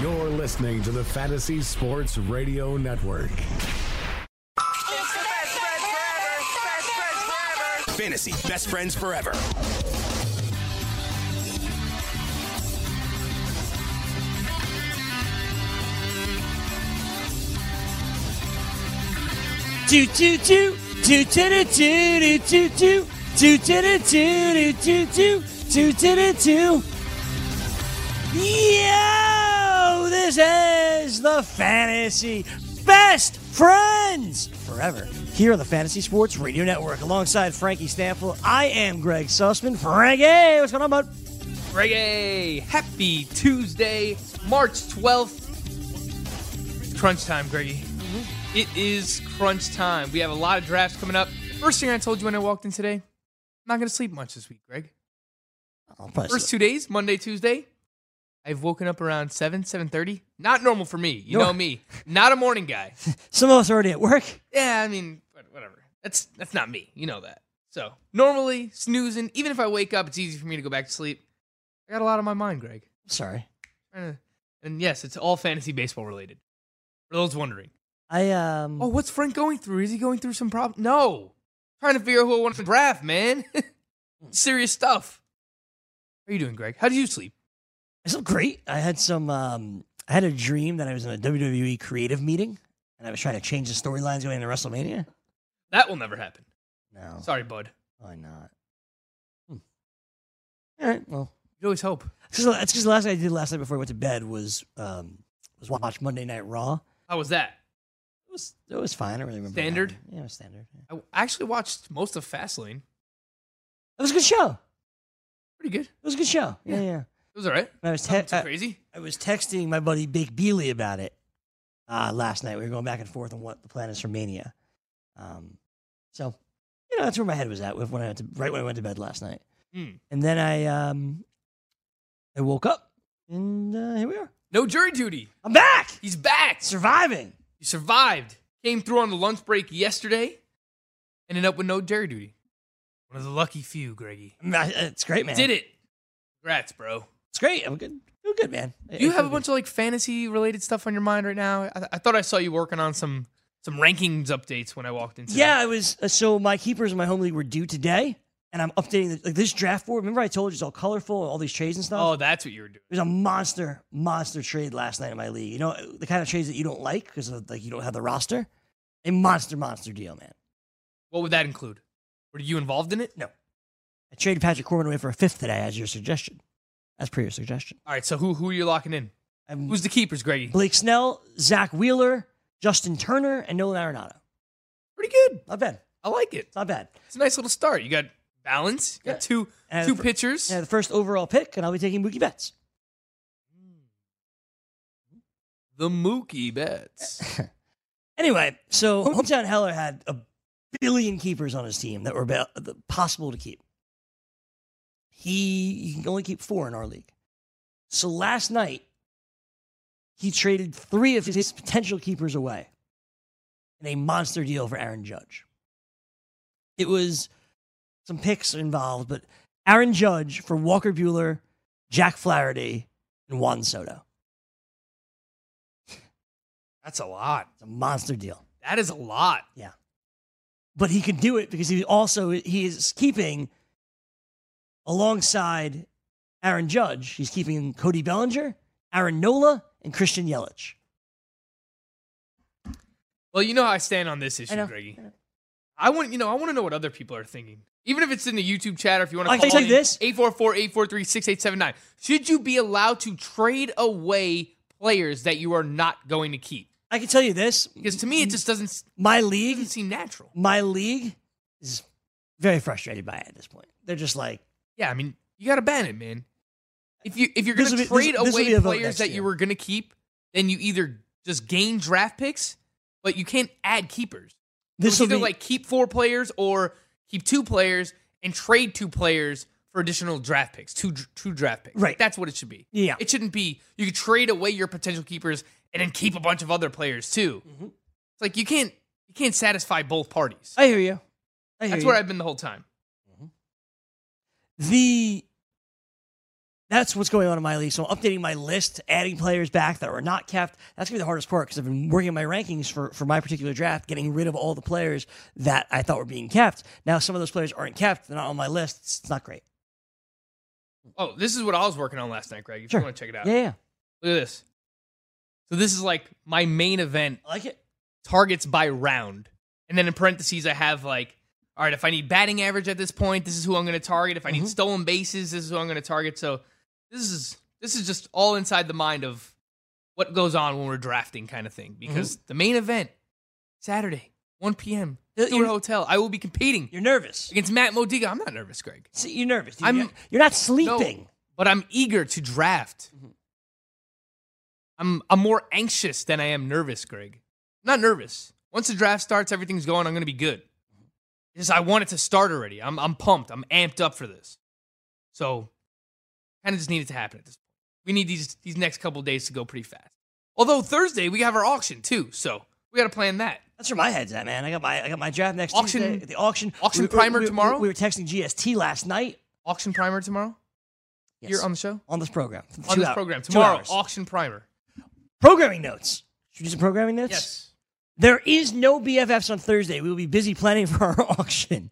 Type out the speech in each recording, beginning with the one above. You're listening to the Fantasy Sports Radio Network. Fantasy Best Friends Forever. Do do do do do do do do do do do do do do do. Yo, this is the Fantasy Best Friends Forever here on the Fantasy Sports Radio Network. Alongside Frankie Stampfl, I am Greg Sussman. Frankie, what's going on, bud? Greg, happy Tuesday, March 12th. Crunch time, Greggy. Mm-hmm. It is crunch time. We have a lot of drafts coming up. First thing I told you when I walked in today, I'm not going to sleep much this week, Greg. First 2 days, Monday, Tuesday, I've woken up around 7, 7:30. Not normal for me. You know me. Not a morning guy. Some of us are already at work. Yeah, I mean, whatever. That's not me. You know that. So, normally, snoozing. Even if I wake up, it's easy for me to go back to sleep. I got a lot on my mind, Greg. Sorry. And yes, it's all fantasy baseball related. For those wondering. Oh, what's Frank going through? Is he going through some problem? No. Trying to figure out who I want to draft, man. Serious stuff. How are you doing, Greg? How do you sleep? I slept great. I had I had a dream that I was in a WWE creative meeting, and I was trying to change the storylines going into WrestleMania. That will never happen. No. Sorry, bud. Why not? All right, well. You always hope. That's because the last thing I did last night before I went to bed was watch Monday Night Raw. How was that? It was fine. I don't really remember. Standard? Yeah, it was standard. Yeah. I actually watched most of Fastlane. It was a good show. Pretty good. It was a good show. Yeah. It was all right. I was texting my buddy Big Beely about it last night. We were going back and forth on what the plan is for Mania. So, you know, that's where my head was at when I went to bed last night. Mm. And then I woke up, and here we are. No jury duty. I'm back. He's back. Surviving. You survived. Came through on the lunch break yesterday. Ended up with no jury duty. One of the lucky few, Greggy. It's great, man. Did it. Congrats, bro. It's great. I'm good. You're good, man. Do you have a bunch of like fantasy-related stuff on your mind right now? I thought I saw you working on some rankings updates when I walked in today. Yeah, I was. So my keepers in my home league were due today, and I'm updating this draft board. Remember I told you it's all colorful, all these trades and stuff? Oh, that's what you were doing. There's a monster trade last night in my league. You know, the kind of trades that you don't like because you don't have the roster. A monster deal, man. What would that include? Were you involved in it? No. I traded Patrick Corbin away for a fifth today as your suggestion. That's per your suggestion. All right, so who are you locking in? Who's the keepers, Greggy? Blake Snell, Zach Wheeler, Justin Turner, and Nolan Arenado. Pretty good. Not bad. I like it. Not bad. It's a nice little start. You got balance. You got two pitchers. Yeah, the first overall pick, and I'll be taking Mookie Betts. The Mookie Betts. Anyway, so Hometown Heller had a billion keepers on his team that were possible to keep. You can only keep four in our league. So last night, he traded three of his potential keepers away in a monster deal for Aaron Judge. It was some picks involved, but Aaron Judge for Walker Buehler, Jack Flaherty, and Juan Soto. That's a lot. It's a monster deal. That is a lot. Yeah. But he could do it because he is keeping... Alongside Aaron Judge, he's keeping Cody Bellinger, Aaron Nola, and Christian Yelich. Well, you know how I stand on this issue, Greggy. I want to know what other people are thinking. Even if it's in the YouTube chat or if you want to call in, 844-843-6879. Should you be allowed to trade away players that you are not going to keep? I can tell you this. Because to me, it just doesn't... It doesn't seem natural. My league is very frustrated by it at this point. They're just like... Yeah, I mean, you got to ban it, man. If you're going to trade away players that you were going to keep, then you either just gain draft picks, but you can't add keepers. This will either like keep 4 players or keep 2 players and trade 2 players for additional draft picks, two draft picks. Right. That's what it should be. Yeah. It shouldn't be you could trade away your potential keepers and then keep a bunch of other players too. Mm-hmm. It's like you can't satisfy both parties. I hear you. That's where I've been the whole time. Mm-hmm. That's what's going on in my league. So I'm updating my list, adding players back that were not kept. That's going to be the hardest part because I've been working on my rankings for my particular draft, getting rid of all the players that I thought were being kept. Now some of those players aren't kept. They're not on my list. It's not great. Oh, this is what I was working on last night, Greg. If you want to check it out. Yeah. Look at this. So this is like my main event. I like it. Targets by round. And then in parentheses, I have like, all right, if I need batting average at this point, this is who I'm going to target. If I need stolen bases, this is who I'm going to target. So this is just all inside the mind of what goes on when we're drafting kind of thing. Because the main event, Saturday, 1 p.m., Stewart Hotel, I will be competing. You're nervous. Against Matt Modica. I'm not nervous, Greg. See, you're nervous. You're not sleeping. No, but I'm eager to draft. Mm-hmm. I'm more anxious than I am nervous, Greg. I'm not nervous. Once the draft starts, everything's going, I'm going to be good. Just, I want it to start already. I'm pumped. I'm amped up for this. So... kind of just needed to happen at this point. We need these next couple of days to go pretty fast. Although Thursday we have our auction too, so we got to plan that. That's where my head's at, man. I got my draft next Tuesday at the auction. Auction primer tomorrow. We were texting GST last night. Auction primer tomorrow. Yes. Here on the show, on this program, tomorrow. Auction primer. Programming notes. Should we do some programming notes? Yes. There is no BFFs on Thursday. We will be busy planning for our auction.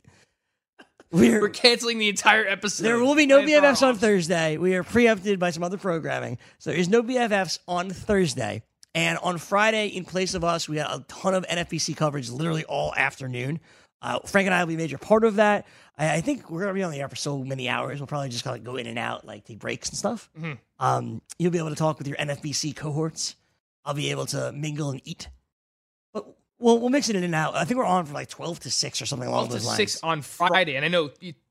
We're canceling the entire episode. There will be no BFFs on Thursday. We are preempted by some other programming. So there is no BFFs on Thursday. And on Friday, in place of us, we had a ton of NFBC coverage literally all afternoon. Frank and I will be a major part of that. I think we're going to be on the air for so many hours. We'll probably just go in and out, take breaks and stuff. Mm-hmm. You'll be able to talk with your NFBC cohorts. I'll be able to mingle and eat. Well, we'll mix it in and out. I think we're on from 12 to 6 or something along those lines. 12 to 6 on Friday. And I know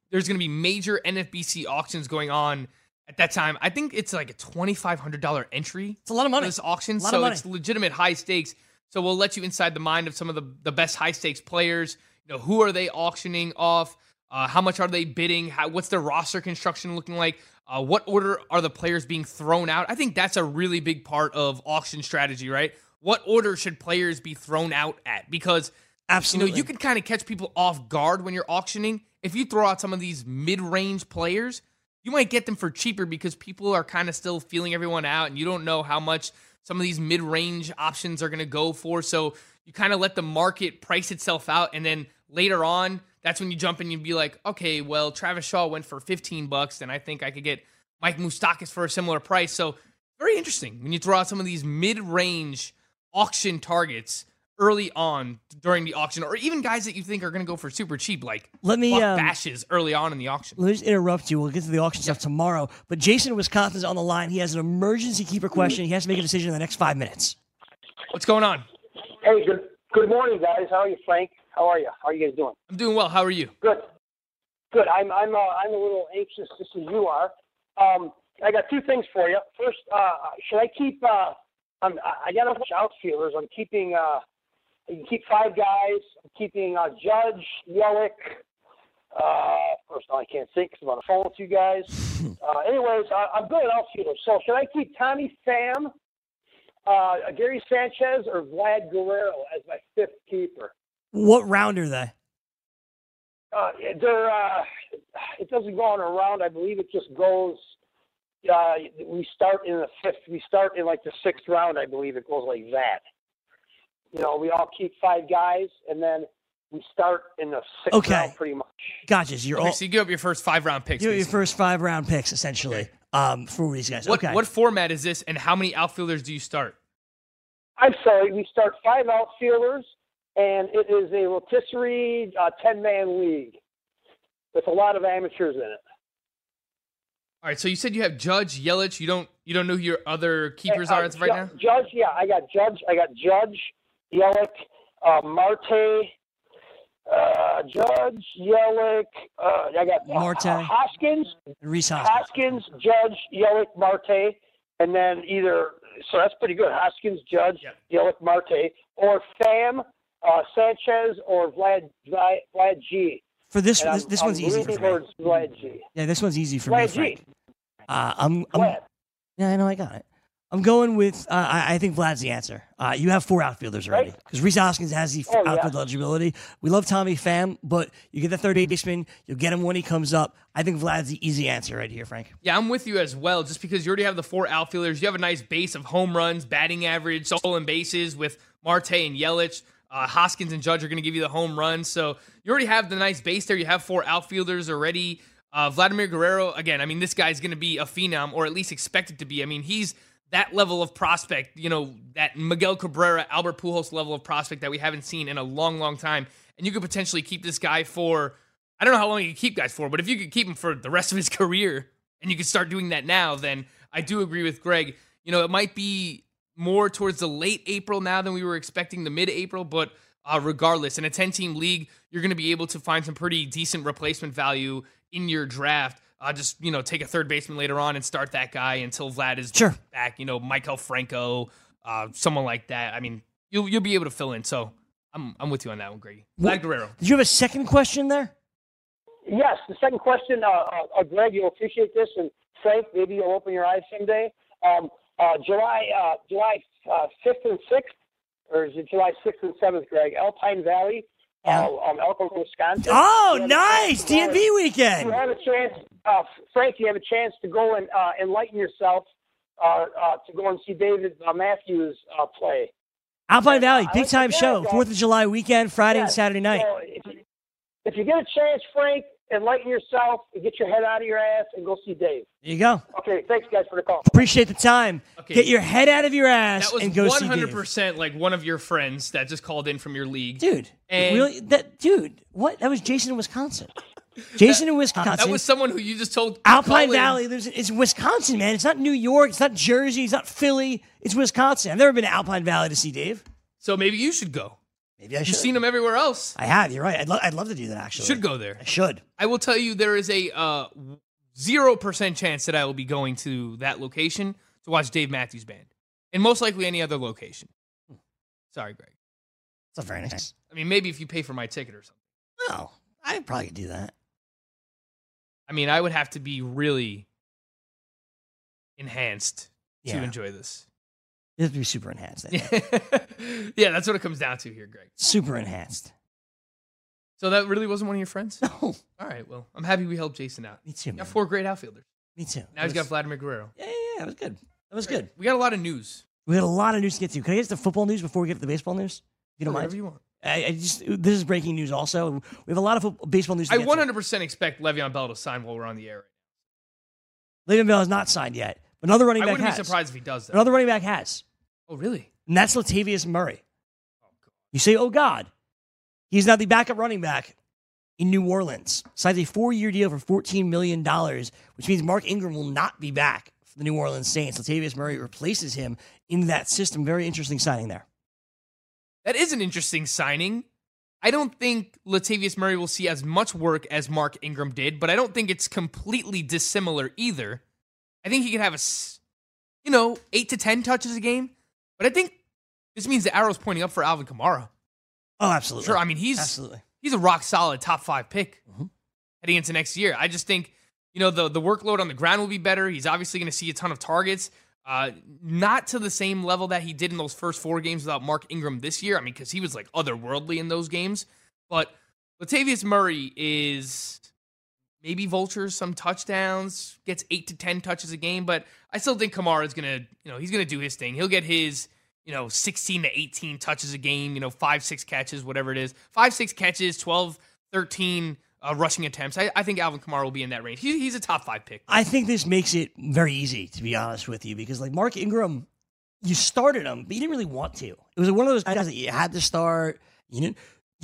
there's going to be major NFBC auctions going on at that time. I think it's a $2,500 entry. It's a lot of money. For this auction. So it's legitimate high stakes. So we'll let you inside the mind of some of the best high stakes players. You know, who are they auctioning off? How much are they bidding? What's their roster construction looking like? What order are the players being thrown out? I think that's a really big part of auction strategy, right? What order should players be thrown out at? Because absolutely, you can kind of catch people off guard when you're auctioning. If you throw out some of these mid-range players, you might get them for cheaper because people are kind of still feeling everyone out, and you don't know how much some of these mid-range options are going to go for. So you kind of let the market price itself out, and then later on, that's when you jump in and you'd be like, okay, well, Travis Shaw went for $15, and I think I could get Mike Moustakas for a similar price. So very interesting when you throw out some of these mid-range auction targets early on during the auction, or even guys that you think are going to go for super cheap, bashes early on in the auction. Let me just interrupt you. We'll get to the auction stuff tomorrow, but Jason Wisconsin is on the line. He has an emergency keeper question. He has to make a decision in the next 5 minutes. What's going on? Hey, good morning, guys. How are you, Frank? How are you? How are you guys doing? I'm doing well. How are you? Good. I'm a little anxious just as you are. I got two things for you. First, should I keep... I got a bunch of outfielders. I'm keeping I can keep 5 guys. I'm keeping Judge, Yelich. First of all, I can't think because I'm on the phone with you guys. I'm good at outfielders. So should I keep Tommy Pham, Gary Sanchez, or Vlad Guerrero as my 5th keeper? What round are they? It doesn't go on a round. I believe it just goes... we start in the 5th. We start in the 6th round, I believe. It goes like that. We all keep 5 guys, and then we start in the 6th round, pretty much. Gotcha. So you give up your first 5-round picks. Give up your first 5-round picks, essentially, for these guys. What format is this, and how many outfielders do you start? I'm sorry, we start 5 outfielders, and it is a rotisserie 10-man league with a lot of amateurs in it. All right, so you said you have Judge, Yelich. You don't know who your other keepers are right now? Judge, yeah, I got Judge, Yelich, Marte, Judge, Yelich, I got Marte, Rhys Hoskins, Judge, Yelich, Marte, and then either So that's pretty good. Hoskins, Judge, Yelich, Marte, or Pham, Sanchez, or Vlad G. For this, and this one's easy for me. Vlad G. Yeah, this one's easy for Vlad me. G. Yeah, I know, I got it. I'm going with, I think Vlad's the answer. You have four outfielders already. Because Rhys Hoskins has the outfield eligibility. We love Tommy Pham, but you get the third baseman, you'll get him when he comes up. I think Vlad's the easy answer right here, Frank. Yeah, I'm with you as well, just because you already have the four outfielders. You have a nice base of home runs, batting average, stolen bases with Marte and Yelich. Hoskins and Judge are going to give you the home runs. So you already have the nice base there. You have four outfielders already. Vladimir Guerrero, again, I mean, this guy's going to be a phenom, or at least expected to be. I mean, he's that level of prospect, you know, that Miguel Cabrera, Albert Pujols level of prospect that we haven't seen in a long, long time. And you could potentially keep this guy for, I don't know how long you could keep guys for, but if you could keep him for the rest of his career and you could start doing that now, then I do agree with Greg. You know, it might be more towards the late April now than we were expecting, the mid-April, but regardless, in a 10-team league, you're going to be able to find some pretty decent replacement value in your draft. Just, you know, take a third baseman later on and start that guy until Vlad is back. You know, Michael Franco, someone like that. I mean, you'll be able to fill in. So I'm with you on that one, Greg. Vlad Guerrero. Did you have a second question there? Yes, the second question, Greg, you'll appreciate this, and Frank, maybe you'll open your eyes someday. July 5th and 6th, or is it July 6th and 7th, Greg? Alpine Valley. Elko, Wisconsin. Oh, nice! DMV weekend. You have a chance, Frank. You have a chance to go and enlighten yourself, to go and see David Matthews play. Alpine Valley, big time show. 4th of July weekend, Friday and Saturday night. So if you get a chance, Frank, enlighten yourself and get your head out of your ass and go see Dave. There you go. Okay, thanks guys for the call. Appreciate the time. Okay. Get your head out of your ass and go see Dave. That was 100% like one of your friends that just called in from your league. Dude, and really? What? That was Jason in Wisconsin. That was someone who you just told. Alpine Valley. It's Wisconsin, man. It's not New York. It's not Jersey. It's not Philly. It's Wisconsin. I've never been to Alpine Valley to see Dave. So maybe you should go. Maybe I should. You've seen him everywhere else. I have. You're right. I'd love to do that, actually. You should go there. I should. I will tell you there is a 0% chance that I will be going to that location to watch Dave Matthews Band. And most likely any other location. Sorry, Greg. It's not very nice. I mean, maybe if you pay for my ticket or something. No, I'd probably do that. I mean, I would have to be really enhanced to enjoy this. You have to be super enhanced. Yeah, that's what it comes down to here, Greg. Super enhanced. So that really wasn't one of your friends? No. All right, well, I'm happy we helped Jason out. Me too, man. Got four great outfielders. Me too. Now he's got Vladimir Guerrero. Yeah, it was good. That was good. We got a lot of news. We had a lot of news to get to. Can I get to the football news before we get to the baseball news? You don't mind? Whatever you want. This is breaking news also. We have a lot of baseball news to get to. I 100% expect Le'Veon Bell to sign while we're on the air. Le'Veon Bell has not signed yet. Another running back has. I wouldn't be surprised if he does that. Another running back has. Oh, really? And that's Latavius Murray. Oh, God. You say, oh, God. He's now the backup running back in New Orleans. Signs a 4-year deal for $14 million, which means Mark Ingram will not be back for the New Orleans Saints. Latavius Murray replaces him in that system. Very interesting signing there. That is an interesting signing. I don't think Latavius Murray will see as much work as Mark Ingram did, but I don't think it's completely dissimilar either. I think he could have, 8 to 10 touches a game. But I think this means the arrow's pointing up for Alvin Kamara. Oh, absolutely. Sure, I mean, he's a rock-solid top 5 pick heading into next year. I just think, the workload on the ground will be better. He's obviously going to see a ton of targets. Not to the same level that he did in those first 4 games without Mark Ingram this year. I mean, because he was, otherworldly in those games. But Latavius Murray is maybe vultures some touchdowns, gets 8 to 10 touches a game, but I still think Kamara's going to, he's going to do his thing. He'll get his, 16 to 18 touches a game, 5-6 catches, whatever it is. 5-6 catches, 12-13 rushing attempts. I think Alvin Kamara will be in that range. He's a top 5 pick. I think this makes it very easy, to be honest with you, because Mark Ingram, you started him, but you didn't really want to. It was one of those guys that you had to start, You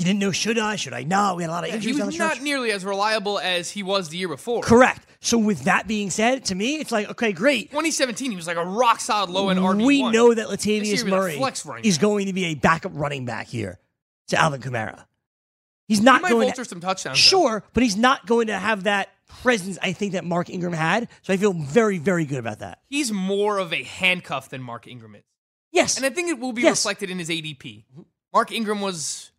didn't know, should I not? We had a lot of injuries. He was not nearly as reliable as he was the year before. Correct. So with that being said, to me, it's okay, great. 2017, he was a rock-solid low-end RB1. We know that Latavius Murray is going to be a backup running back here to Alvin Kamara. He might vulture some touchdowns. Sure, but he's not going to have that presence I think that Mark Ingram had. So I feel very, very good about that. He's more of a handcuff than Mark Ingram is. Yes. And I think it will be reflected in his ADP. Mark Ingram was,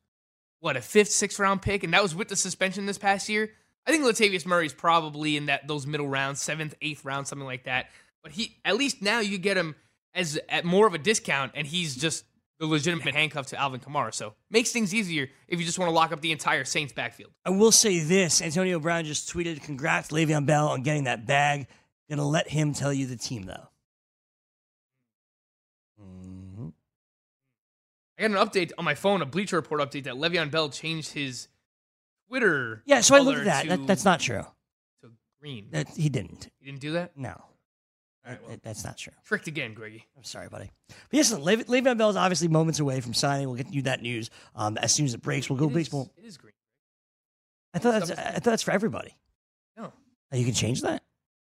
what, a fifth, sixth-round pick? And that was with the suspension this past year. I think Latavius Murray's probably in that those middle rounds, seventh, eighth round, something like that. But he, at least now you get him as at more of a discount, and he's just the legitimate handcuff to Alvin Kamara. So makes things easier if you just want to lock up the entire Saints backfield. I will say this. Antonio Brown just tweeted, congrats, Le'Veon Bell, on getting that bag. Going to let him tell you the team, though. Mm-hmm. I got an update on my phone, a Bleacher Report update, that Le'Veon Bell changed his Twitter. Yeah, so I looked at that. That's not true. So green. He didn't. He didn't do that? No. All right, well, that's not true. Tricked again, Greggy. I'm sorry, buddy. But yes, Le'Veon Bell is obviously moments away from signing. We'll get you that news as soon as it breaks. We'll go baseball. It is green. I thought that's for everybody. No. You can change that?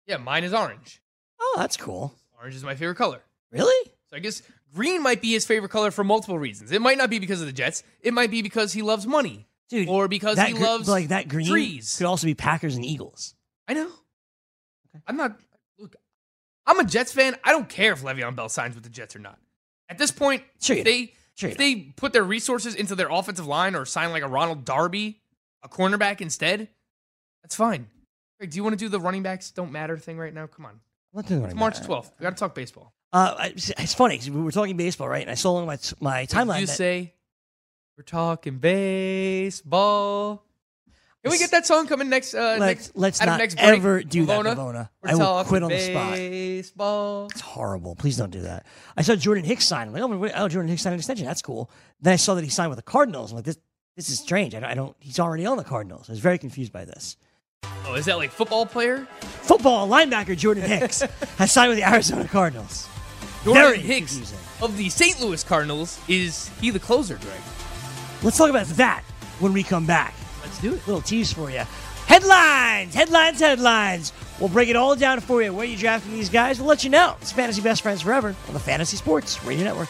Yeah, mine is orange. Oh, that's cool. Orange is my favorite color. Really? So I guess green might be his favorite color for multiple reasons. It might not be because of the Jets. It might be because he loves money. Dude, or because he loves like that green trees. Could also be Packers and Eagles. I know. Okay. Look, I'm a Jets fan. I don't care if Le'Veon Bell signs with the Jets or not. At this point, if they put their resources into their offensive line or sign like a Ronald Darby, a cornerback instead, that's fine. Greg, do you want to do the running backs don't matter thing right now? Come on. Let's do it's March 12th. We got to talk baseball. It's funny because we were talking baseball, right? And I saw on my timeline. We're talking baseball. Can we get that song coming next? Let's not ever do that, Ivona. I will quit on the spot. It's horrible. Please don't do that. I saw Jordan Hicks sign. I'm like, oh, Jordan Hicks signed an extension. That's cool. Then I saw that he signed with the Cardinals. I'm like, this is strange. I don't. He's already on the Cardinals. I was very confused by this. Oh, is that like football player? Football linebacker Jordan Hicks has signed with the Arizona Cardinals. Jordan Hicks of the St. Louis Cardinals. Is he the closer, Greg? Let's talk about that when we come back. Let's do it. Little tease for you. Headlines. We'll break it all down for you. Where you drafting these guys? We'll let you know. It's Fantasy Best Friends Forever on the Fantasy Sports Radio Network.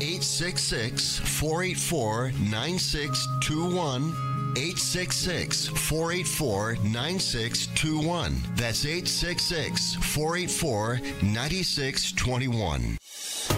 866-484-9621. 866-484-9621. That's 866-484-9621.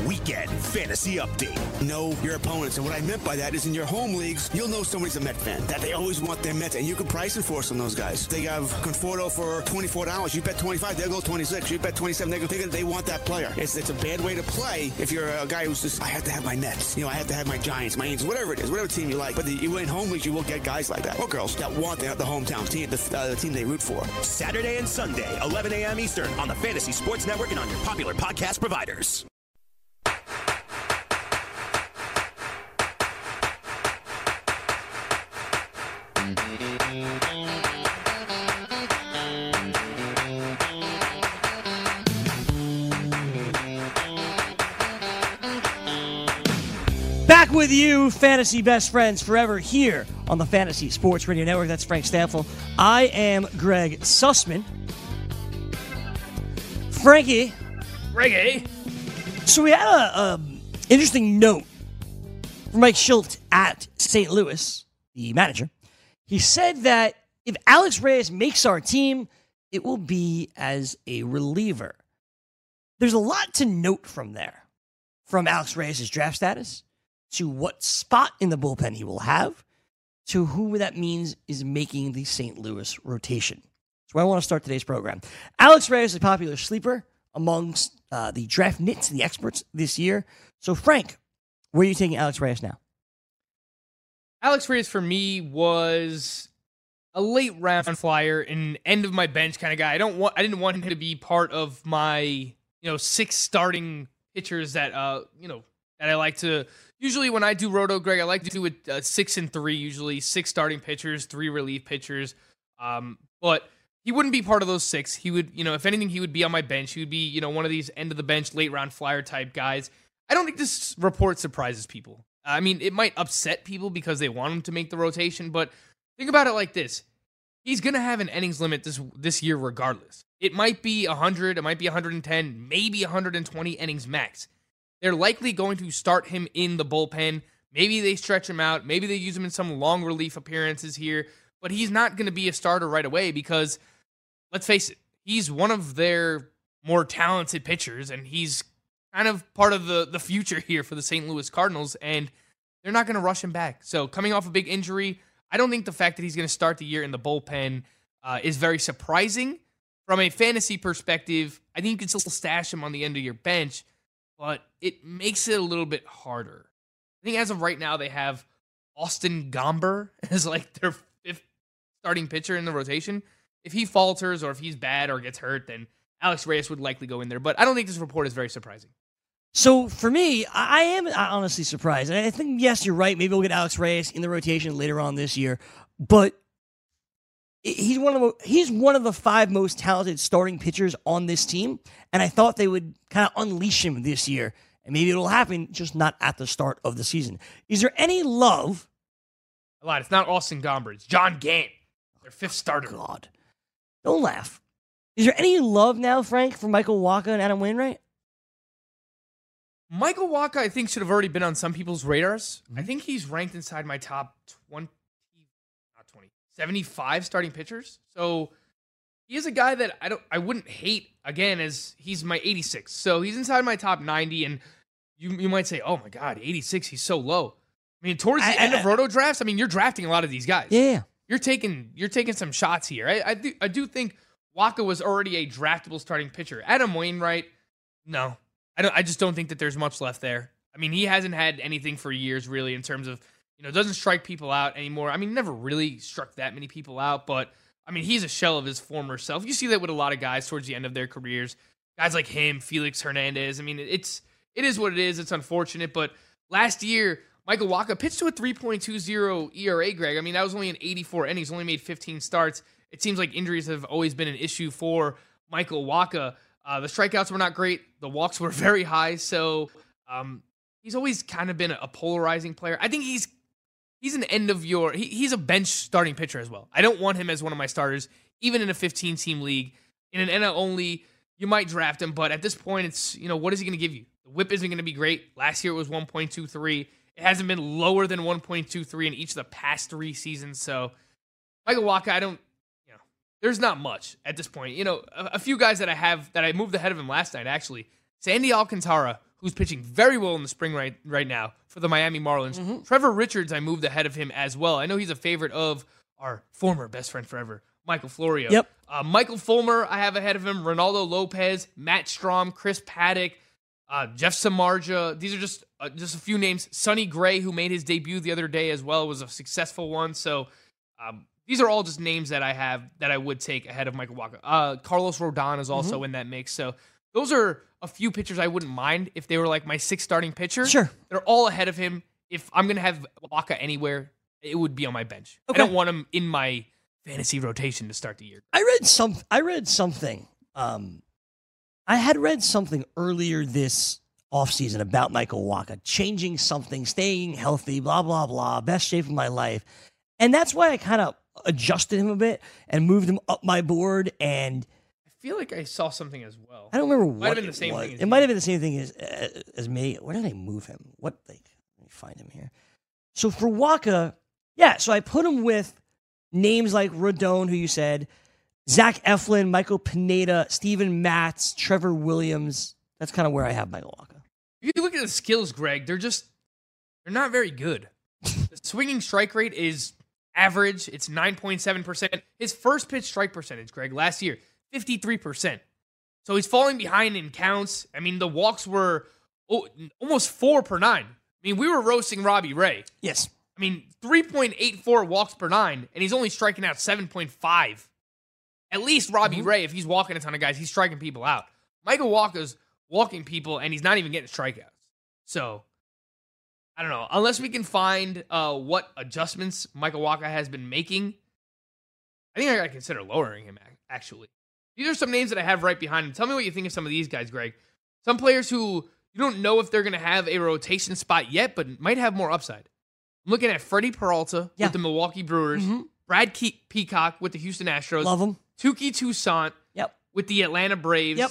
Weekend Fantasy Update. Know your opponents, and what I meant by that is in your home leagues, you'll know somebody's a Met fan, that they always want their Mets, and you can price enforce on those guys. They have Conforto for $24. You bet $25, they'll go $26. You bet $27, they'll go $30. They want that player. It's a bad way to play if you're a guy who's just, I have to have my Mets. You know, I have to have my Giants, my Angels, whatever it is, whatever team you like. But you win home leagues, you will get guys like that, or girls that want the hometown team, the team they root for. Saturday and Sunday, 11 a.m. Eastern, on the Fantasy Sports Network and on your popular podcast providers. Back with you, Fantasy Best Friends Forever, here on the Fantasy Sports Radio Network. That's Frank Stampfl. I am Greg Sussman. Frankie. So we had an interesting note from Mike Schilt at St. Louis, the manager. He said that if Alex Reyes makes our team, it will be as a reliever. There's a lot to note from there, from Alex Reyes' draft status to what spot in the bullpen he will have to who that means is making the St. Louis rotation. So I want to start today's program. Alex Reyes is a popular sleeper amongst the draft nits and the experts this year. So, Frank, where are you taking Alex Reyes now? Alex Reyes, for me, was a late round flyer and end of my bench kind of guy. I didn't want him to be part of my, six starting pitchers that, that I like to. Usually when I do Roto, Greg, I like to do it 6 and 3, usually 6 starting pitchers, 3 relief pitchers. But he wouldn't be part of those 6. He would, if anything, he would be on my bench. He would be, one of these end of the bench, late round flyer type guys. I don't think this report surprises people. I mean, it might upset people because they want him to make the rotation, but think about it like this. He's going to have an innings limit this year regardless. It might be 100, it might be 110, maybe 120 innings max. They're likely going to start him in the bullpen. Maybe they stretch him out. Maybe they use him in some long relief appearances here. But he's not going to be a starter right away because, let's face it, he's one of their more talented pitchers, and he's kind of part of the future here for the St. Louis Cardinals, and they're not going to rush him back. So coming off a big injury, I don't think the fact that he's going to start the year in the bullpen is very surprising. From a fantasy perspective, I think you can still stash him on the end of your bench, but it makes it a little bit harder. I think as of right now, they have Austin Gomber as like their 5th starting pitcher in the rotation. If he falters or if he's bad or gets hurt, then Alex Reyes would likely go in there. But I don't think this report is very surprising. So for me, I am honestly surprised. I think, yes, you're right. Maybe we'll get Alex Reyes in the rotation later on this year. But he's one of the 5 most talented starting pitchers on this team, and I thought they would kind of unleash him this year, and maybe it'll happen, just not at the start of the season. Is there any love? A lot. It's not Austin Gomber. It's John Gant, their 5th starter. God, don't laugh. Is there any love now, Frank, for Michael Wacha and Adam Wainwright? Michael Wacha, I think, should have already been on some people's radars. I think he's ranked inside my top 75 starting pitchers. So he is a guy that I wouldn't hate, again, as he's my 86. So he's inside my top 90, and you might say, oh my God, 86, he's so low. I mean, towards the end of Roto drafts, I mean, you're drafting a lot of these guys. Yeah. You're taking some shots here. I do think Wacha was already a draftable starting pitcher. Adam Wainwright, no. I just don't think that there's much left there. I mean, he hasn't had anything for years really in terms of doesn't strike people out anymore. I mean, never really struck that many people out, but, I mean, he's a shell of his former self. You see that with a lot of guys towards the end of their careers. Guys like him, Felix Hernandez. I mean, it is what it is. It's unfortunate, but last year, Michael Wacha pitched to a 3.20 ERA, Greg. I mean, that was only an 84 innings, only made 15 starts. It seems like injuries have always been an issue for Michael Wacha. The strikeouts were not great. The walks were very high, so he's always kind of been a polarizing player. I think He's an end of your... He's a bench starting pitcher as well. I don't want him as one of my starters, even in a 15-team league. In an NL only, you might draft him, but at this point, it's, what is he going to give you? The whip isn't going to be great. Last year, it was 1.23. It hasn't been lower than 1.23 in each of the past 3 seasons, so Michael Wacha, I don't... there's not much at this point. A few guys that I have, that I moved ahead of him last night, actually. Sandy Alcantara, who's pitching very well in the spring right now for the Miami Marlins. Mm-hmm. Trevor Richards, I moved ahead of him as well. I know he's a favorite of our former best friend forever, Michael Florio. Yep. Michael Fulmer, I have ahead of him. Ronaldo Lopez, Matt Strom, Chris Paddock, Jeff Samardzija. These are just a few names. Sonny Gray, who made his debut the other day as well, was a successful one. So these are all just names that I have that I would take ahead of Michael Wacha. Carlos Rodon is also in that mix. So those are a few pitchers I wouldn't mind if they were like my 6th starting pitcher. Sure. They're all ahead of him. If I'm going to have Wacha anywhere, it would be on my bench. Okay. I don't want him in my fantasy rotation to start the year. I read something. I had read something earlier this offseason about Michael Wacha, changing something, staying healthy, blah, blah, blah, best shape of my life. And that's why I kind of adjusted him a bit and moved him up my board and feel like I saw something as well. I don't remember what it might have been. It might have been the same thing as me. Where did I move him? What? Like, let me find him here. So for Wacha, yeah. So I put him with names like Rodon, who you said, Zach Eflin, Michael Pineda, Steven Matz, Trevor Williams. That's kind of where I have Michael Wacha. If you look at the skills, Greg, they're not very good. The swinging strike rate is average. It's 9.7%. His first pitch strike percentage, Greg, last year, 53%. So he's falling behind in counts. I mean, the walks were almost 4 per 9. I mean, we were roasting Robbie Ray. Yes. I mean, 3.84 walks per 9, and he's only striking out 7.5. At least Robbie Ray, if he's walking a ton of guys, he's striking people out. Michael Wacha's walking people, and he's not even getting strikeouts. So, I don't know. Unless we can find what adjustments Michael Wacha has been making, I think I got to consider lowering him, actually. These are some names that I have right behind him. Tell me what you think of some of these guys, Greg. Some players who you don't know if they're going to have a rotation spot yet, but might have more upside. I'm looking at Freddie Peralta with the Milwaukee Brewers, Brad Peacock with the Houston Astros. Love him. Tuki Toussaint with the Atlanta Braves. Yep.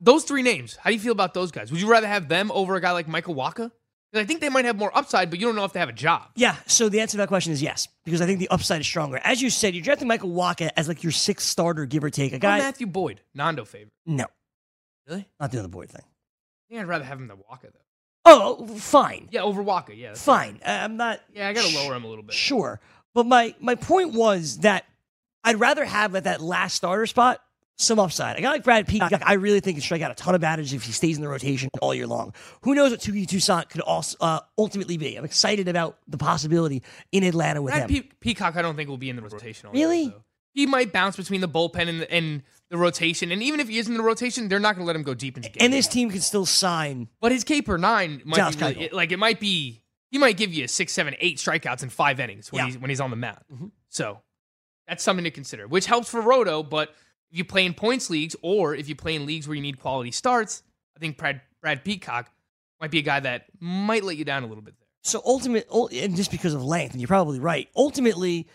Those three names, how do you feel about those guys? Would you rather have them over a guy like Michael Wacha? Because I think they might have more upside, but you don't know if they have a job. Yeah, so the answer to that question is yes, because I think the upside is stronger. As you said, you're drafting Michael Wacha as like your sixth starter, give or take. A guy. Matthew Boyd, Nando favorite. No. Really? Not the other Boyd thing. I think I'd rather have him than Wacha, though. Oh, fine. Yeah, over Wacha, yeah. Fine. I'm not... Yeah, I got to lower him a little bit. Sure. But my point was that I'd rather have at that last starter spot some upside. A guy like Brad Peacock, I really think he can strike out a ton of batters if he stays in the rotation all year long. Who knows what Tuki Toussaint could also ultimately be? I'm excited about the possibility in Atlanta with him. Peacock, I don't think will be in the rotation all year. Really? He might bounce between the bullpen and the rotation. And even if he is in the rotation, they're not going to let him go deep into games. And this team can still sign. But his K/9 might be really, like it might be. He might give you 6, 7, 8 strikeouts in 5 innings when he's on the mound. So that's something to consider, which helps for Roto, but. If you play in points leagues or if you play in leagues where you need quality starts, I think Brad Peacock might be a guy that might let you down a little bit there. So and just because of length, and you're probably right, ultimately,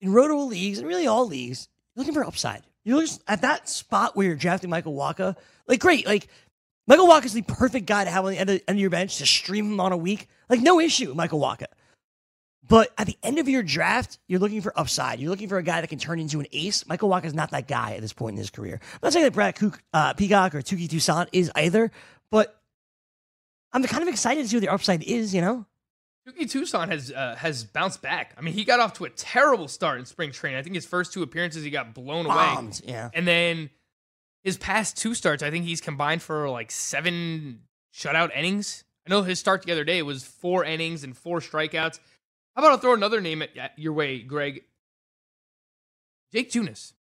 in roto leagues and really all leagues, you're looking for upside. You're just at that spot where you're drafting Michael Wacha. Like, great. Like, Michael Wacha's the perfect guy to have on the end of your bench to stream him on a week. Like, no issue, Michael Wacha. But at the end of your draft, you're looking for upside. You're looking for a guy that can turn into an ace. Michael Wacha is not that guy at this point in his career. I'm not saying that Brad Peacock or Tuki Toussaint is either, but I'm kind of excited to see what their upside is, you know? Tuki Toussaint has bounced back. I mean, he got off to a terrible start in spring training. I think his first 2 appearances, he got bombed away. Yeah. And then his past 2 starts, I think he's combined for like 7 shutout innings. I know his start the other day was 4 innings and 4 strikeouts. How about I'll throw another name at your way, Greg? Jake Junis,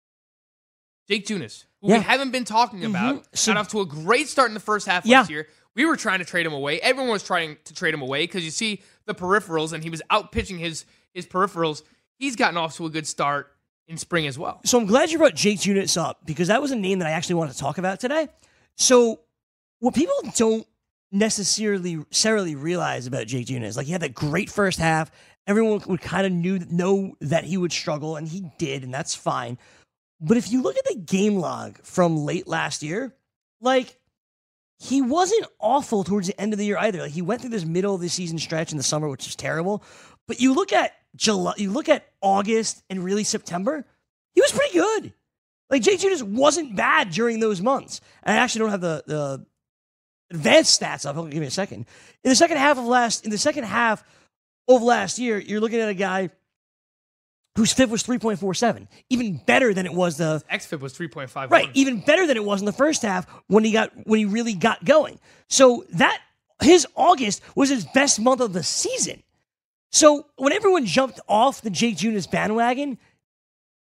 who we haven't been talking about, got off to a great start in the first half last year. We were trying to trade him away. Everyone was trying to trade him away because you see the peripherals, and he was out pitching his peripherals. He's gotten off to a good start in spring as well. So I'm glad you brought Jake Junis up because that was a name that I actually wanted to talk about today. So what people don't necessarily realize about Jake Junis, like he had that great first half. Everyone would kind of know that he would struggle, and he did, and that's fine. But if you look at the game log from late last year, like, he wasn't awful towards the end of the year either. Like, he went through this middle of the season stretch in the summer, which is terrible. But you look at July, you look at August and really September, he was pretty good. Like, Jake Junis wasn't bad during those months. And I actually don't have the advanced stats up. Give me a second. In the second half of last year, you're looking at a guy whose FIP was 3.47, even better than it was the xFIP was 3.51. Right, even better than it was in the first half when he really got going. So that his August was his best month of the season. So when everyone jumped off the Jake Junis bandwagon,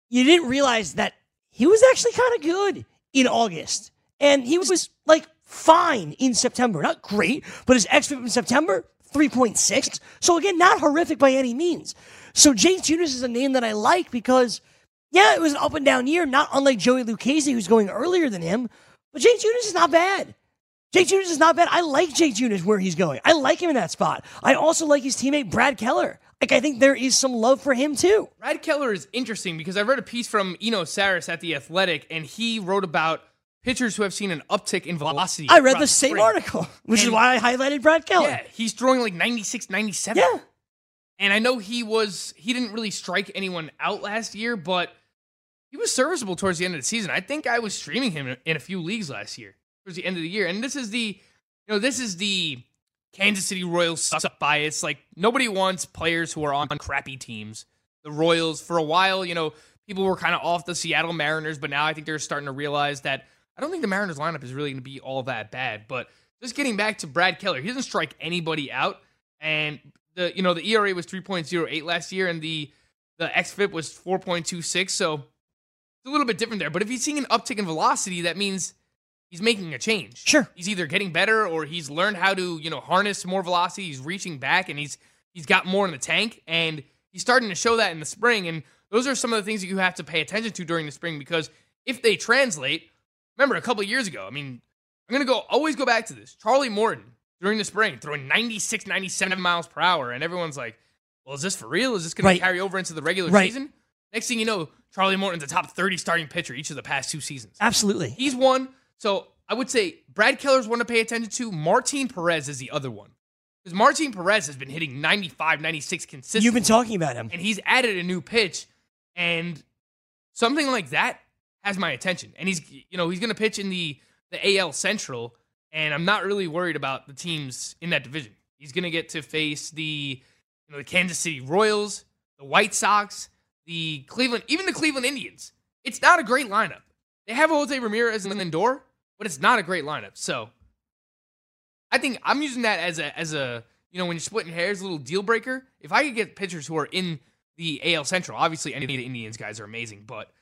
you didn't realize that he was actually kind of good in August, and he was like fine in September, not great, but his xFIP in September, 3.6. So again, not horrific by any means. So Jake Junis is a name that I like because, yeah, it was an up and down year, not unlike Joey Lucchesi, who's going earlier than him. But Jake Junis is not bad. I like Jake Junis where he's going. I like him in that spot. I also like his teammate Brad Keller. like, I think there is some love for him, too. Rod Keller is interesting because I read a piece from Eno Saris at The Athletic, and he wrote about pitchers who have seen an uptick in velocity. I read the same article, which is why I highlighted Rod Keller. Yeah, he's throwing like 96, 97. Yeah. And I know he didn't really strike anyone out last year, but he was serviceable towards the end of the season. I think I was streaming him in a few leagues last year, towards the end of the year. And this is the Kansas City Royals suck bias. Like, nobody wants players who are on crappy teams. The Royals, for a while, people were kind of off the Seattle Mariners, but now I think they're starting to realize that I don't think the Mariners lineup is really going to be all that bad. But just getting back to Brad Keller, he doesn't strike anybody out. And the ERA was 3.08 last year, and the xFIP was 4.26. So it's a little bit different there. But if he's seeing an uptick in velocity, that means he's making a change. Sure. He's either getting better or he's learned how to, harness more velocity. He's reaching back and he's got more in the tank, and he's starting to show that in the spring. And those are some of the things that you have to pay attention to during the spring, because if they translate, remember a couple of years ago, I mean, I'm going to always go back to this. Charlie Morton during the spring throwing 96, 97 miles per hour. And everyone's like, well, is this for real? Is this going to carry over into the regular season? Next thing you know, Charlie Morton's a top 30 starting pitcher each of the past two seasons. Absolutely. He's one. So I would say Brad Keller's one to pay attention to. Martin Perez is the other one. Because Martin Perez has been hitting 95, 96 consistently. You've been talking about him. And he's added a new pitch. And something like that has my attention. And he's going to pitch in the AL Central. And I'm not really worried about the teams in that division. He's going to get to face the Kansas City Royals, the White Sox, even the Cleveland Indians. It's not a great lineup. They have Jose Ramirez and Lindor, but it's not a great lineup. So I think I'm using that as a when you're splitting hairs, a little deal breaker. If I could get pitchers who are in the AL Central, obviously any of the Indians guys are amazing, but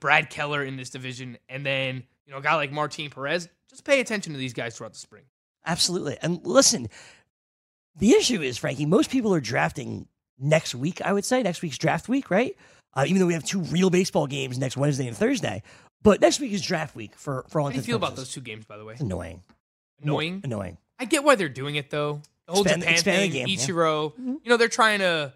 Brad Keller in this division, and then a guy like Martin Perez, just pay attention to these guys throughout the spring. Absolutely. And listen, the issue is, Frankie, most people are drafting next week, I would say. Next week's draft week, right? Even though we have two real baseball games next Wednesday and Thursday. But next week is draft week for all intents and purposes. How do you feel about those two games, by the way? It's annoying. Annoying? I get why they're doing it, though. The whole Japan thing, Ichiro. Yeah. Mm-hmm. They're trying to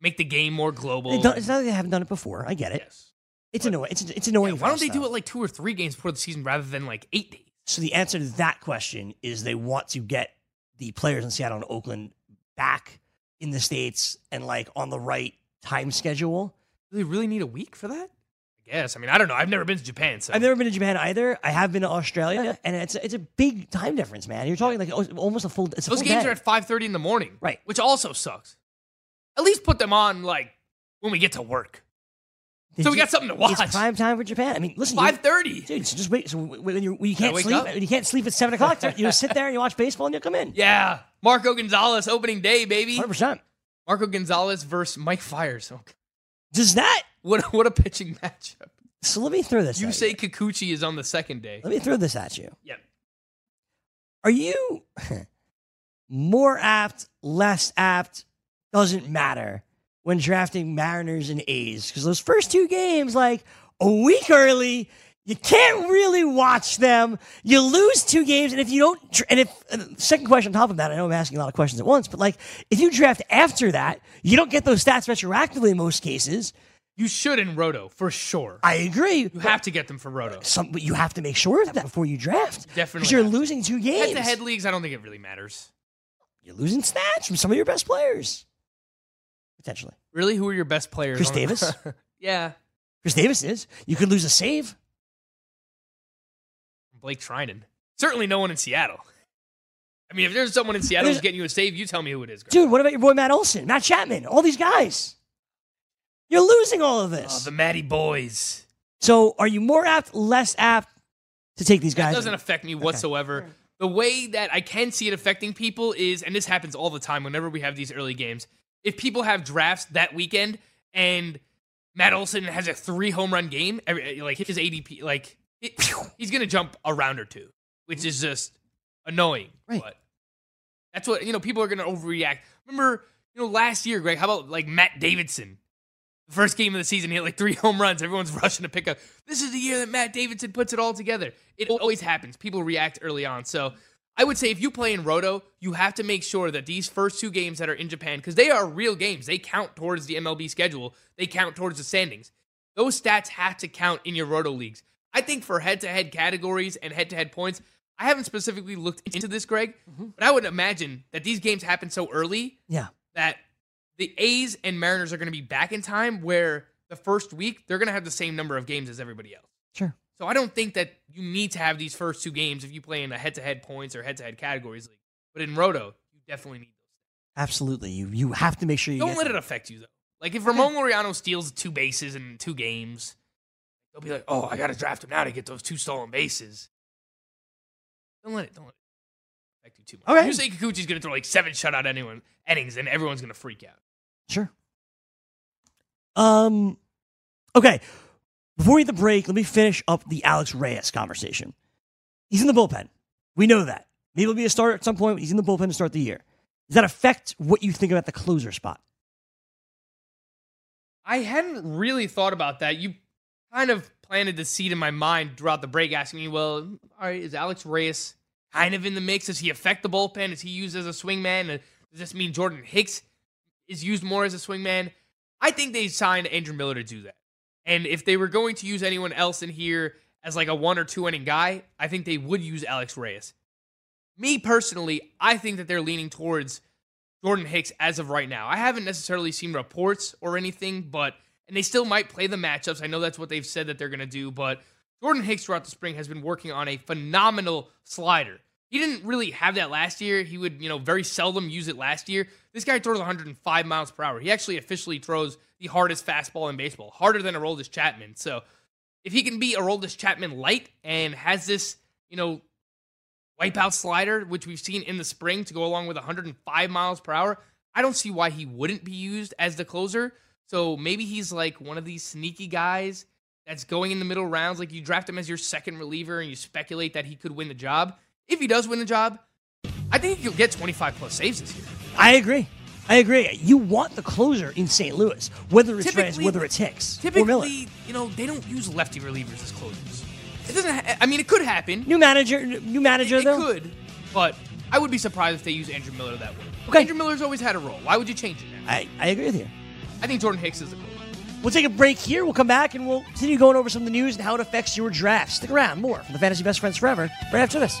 make the game more global. It's not that they haven't done it before. I get it. Yes. It's annoying. It's annoying. Yeah, why don't they do it like 2 or 3 games before the season rather than like 8 days? So the answer to that question is they want to get the players in Seattle and Oakland back in the States and like on the right time schedule. Do they really need a week for that? I guess. I mean, I don't know. I've never been to Japan. So. I've never been to Japan either. I have been to Australia, and it's a big time difference, man. You're talking like almost a full day. Those games are at 5:30 in the morning, right? Which also sucks. At least put them on like when we get to work. So we got something to watch. It's prime time for Japan. I mean, listen, 5:30. Dude, so just wait. So when you can't sleep, when you can't sleep at 7 o'clock. Sit there and you watch baseball, and you'll come in. Yeah, Marco Gonzalez opening day, baby. 100%. Marco Gonzalez versus Mike Fiers. Okay. Does that what a pitching matchup? So let me throw this. You say Kikuchi is on the second day. Let me throw this at you. Yep. Are you more apt, less apt? Doesn't matter. When drafting Mariners and A's, because those first two games, like a week early, you can't really watch them. You lose 2 games, and if you don't, second question on top of that, I know I'm asking a lot of questions at once, but like if you draft after that, you don't get those stats retroactively in most cases. You should in Roto for sure. I agree. You have to get them for Roto. But you have to make sure of that before you draft. Definitely, because you're losing 2 games. Head to head leagues, I don't think it really matters. You're losing stats from some of your best players. Potentially. Really? Who are your best players? Chris Davis? Yeah. Chris Davis is. You could lose a save. Blake Trinan. Certainly no one in Seattle. I mean, if there's someone in Seattle who's getting you a save, you tell me who it is. Girl. Dude, what about your boy Matt Olson, Matt Chapman, all these guys? You're losing all of this. Oh, the Matty boys. So are you more apt, less apt to take these guys? That doesn't affect me whatsoever. Okay. The way that I can see it affecting people is, and this happens all the time whenever we have these early games, if people have drafts that weekend and Matt Olson has a 3-home run game, like his ADP, like he's going to jump a round or 2, which is just annoying. Right. But that's what, people are going to overreact. Remember, last year, Greg, how about like Matt Davidson? The first game of the season, he had like 3 home runs. Everyone's rushing to pick up. This is the year that Matt Davidson puts it all together. It always happens. People react early on. So I would say if you play in Roto, you have to make sure that these first two games that are in Japan, because they are real games, they count towards the MLB schedule, they count towards the standings. Those stats have to count in your Roto leagues. I think for head-to-head categories and head-to-head points, I haven't specifically looked into this, Greg, but I would imagine that these games happen so early that the A's and Mariners are going to be back in time where the first week, they're going to have the same number of games as everybody else. Sure. So I don't think that you need to have these first two games if you play in a head-to-head points or head-to-head categories league. But in Roto, you definitely need those. Absolutely. You have to make sure you don't let it affect you, though. Like, if Ramon Laureano steals two bases in two games, they'll be like, oh, I got to draft him now to get those two stolen bases. Don't let it affect you too much. Okay. You say Kikuchi's going to throw like seven shutout innings, and everyone's going to freak out. Sure. Okay. Before we hit the break, let me finish up the Alex Reyes conversation. He's in the bullpen. We know that. Maybe he'll be a starter at some point, but he's in the bullpen to start the year. Does that affect what you think about the closer spot? I hadn't really thought about that. You kind of planted the seed in my mind throughout the break, asking me, well, all right, is Alex Reyes kind of in the mix? Does he affect the bullpen? Is he used as a swingman? Does this mean Jordan Hicks is used more as a swingman? I think they signed Andrew Miller to do that. And if they were going to use anyone else in here as like a one or two inning guy, I think they would use Alex Reyes. Me personally, I think that they're leaning towards Jordan Hicks as of right now. I haven't necessarily seen reports or anything, and they still might play the matchups. I know that's what they've said that they're going to do, but Jordan Hicks throughout the spring has been working on a phenomenal slider. He didn't really have that last year. He would, very seldom use it last year. This guy throws 105 miles per hour. He actually officially throws the hardest fastball in baseball, harder than Aroldis Chapman. So if he can be Aroldis Chapman light and has this, wipeout slider, which we've seen in the spring to go along with 105 miles per hour, I don't see why he wouldn't be used as the closer. So maybe he's like one of these sneaky guys that's going in the middle rounds. Like you draft him as your second reliever and you speculate that he could win the job. If he does win the job, I think he'll get 25-plus saves this year. I agree. You want the closer in St. Louis, whether it's Reyes, whether it's Hicks or Miller. Typically, they don't use lefty relievers as closers. It doesn't. It could happen. New manager, though? It could, but I would be surprised if they use Andrew Miller that way. Okay. Andrew Miller's always had a role. Why would you change it now? I agree with you. I think Jordan Hicks is the closer. We'll take a break here. We'll come back, and we'll continue going over some of the news and how it affects your draft. Stick around. More from the Fantasy Best Friends Forever right after this.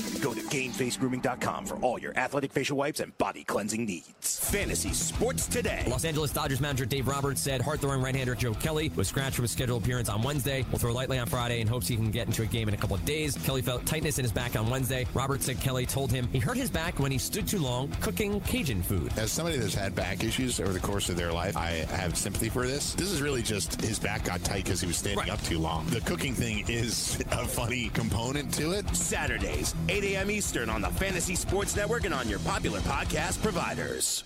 Go to GameFaceGrooming.com for all your athletic facial wipes and body cleansing needs. Fantasy Sports Today. Los Angeles Dodgers manager Dave Roberts said hard-throwing right-hander Joe Kelly was scratched from his scheduled appearance on Wednesday. Will throw lightly on Friday and hopes he can get into a game in a couple of days. Kelly felt tightness in his back on Wednesday. Roberts said Kelly told him he hurt his back when he stood too long cooking Cajun food. As somebody that's had back issues over the course of their life, I have sympathy for this. This is really just his back got tight because he was standing up too long. The cooking thing is a funny component to it. Saturdays, 8 a.m. Eastern on the Fantasy Sports Network and on your popular podcast providers.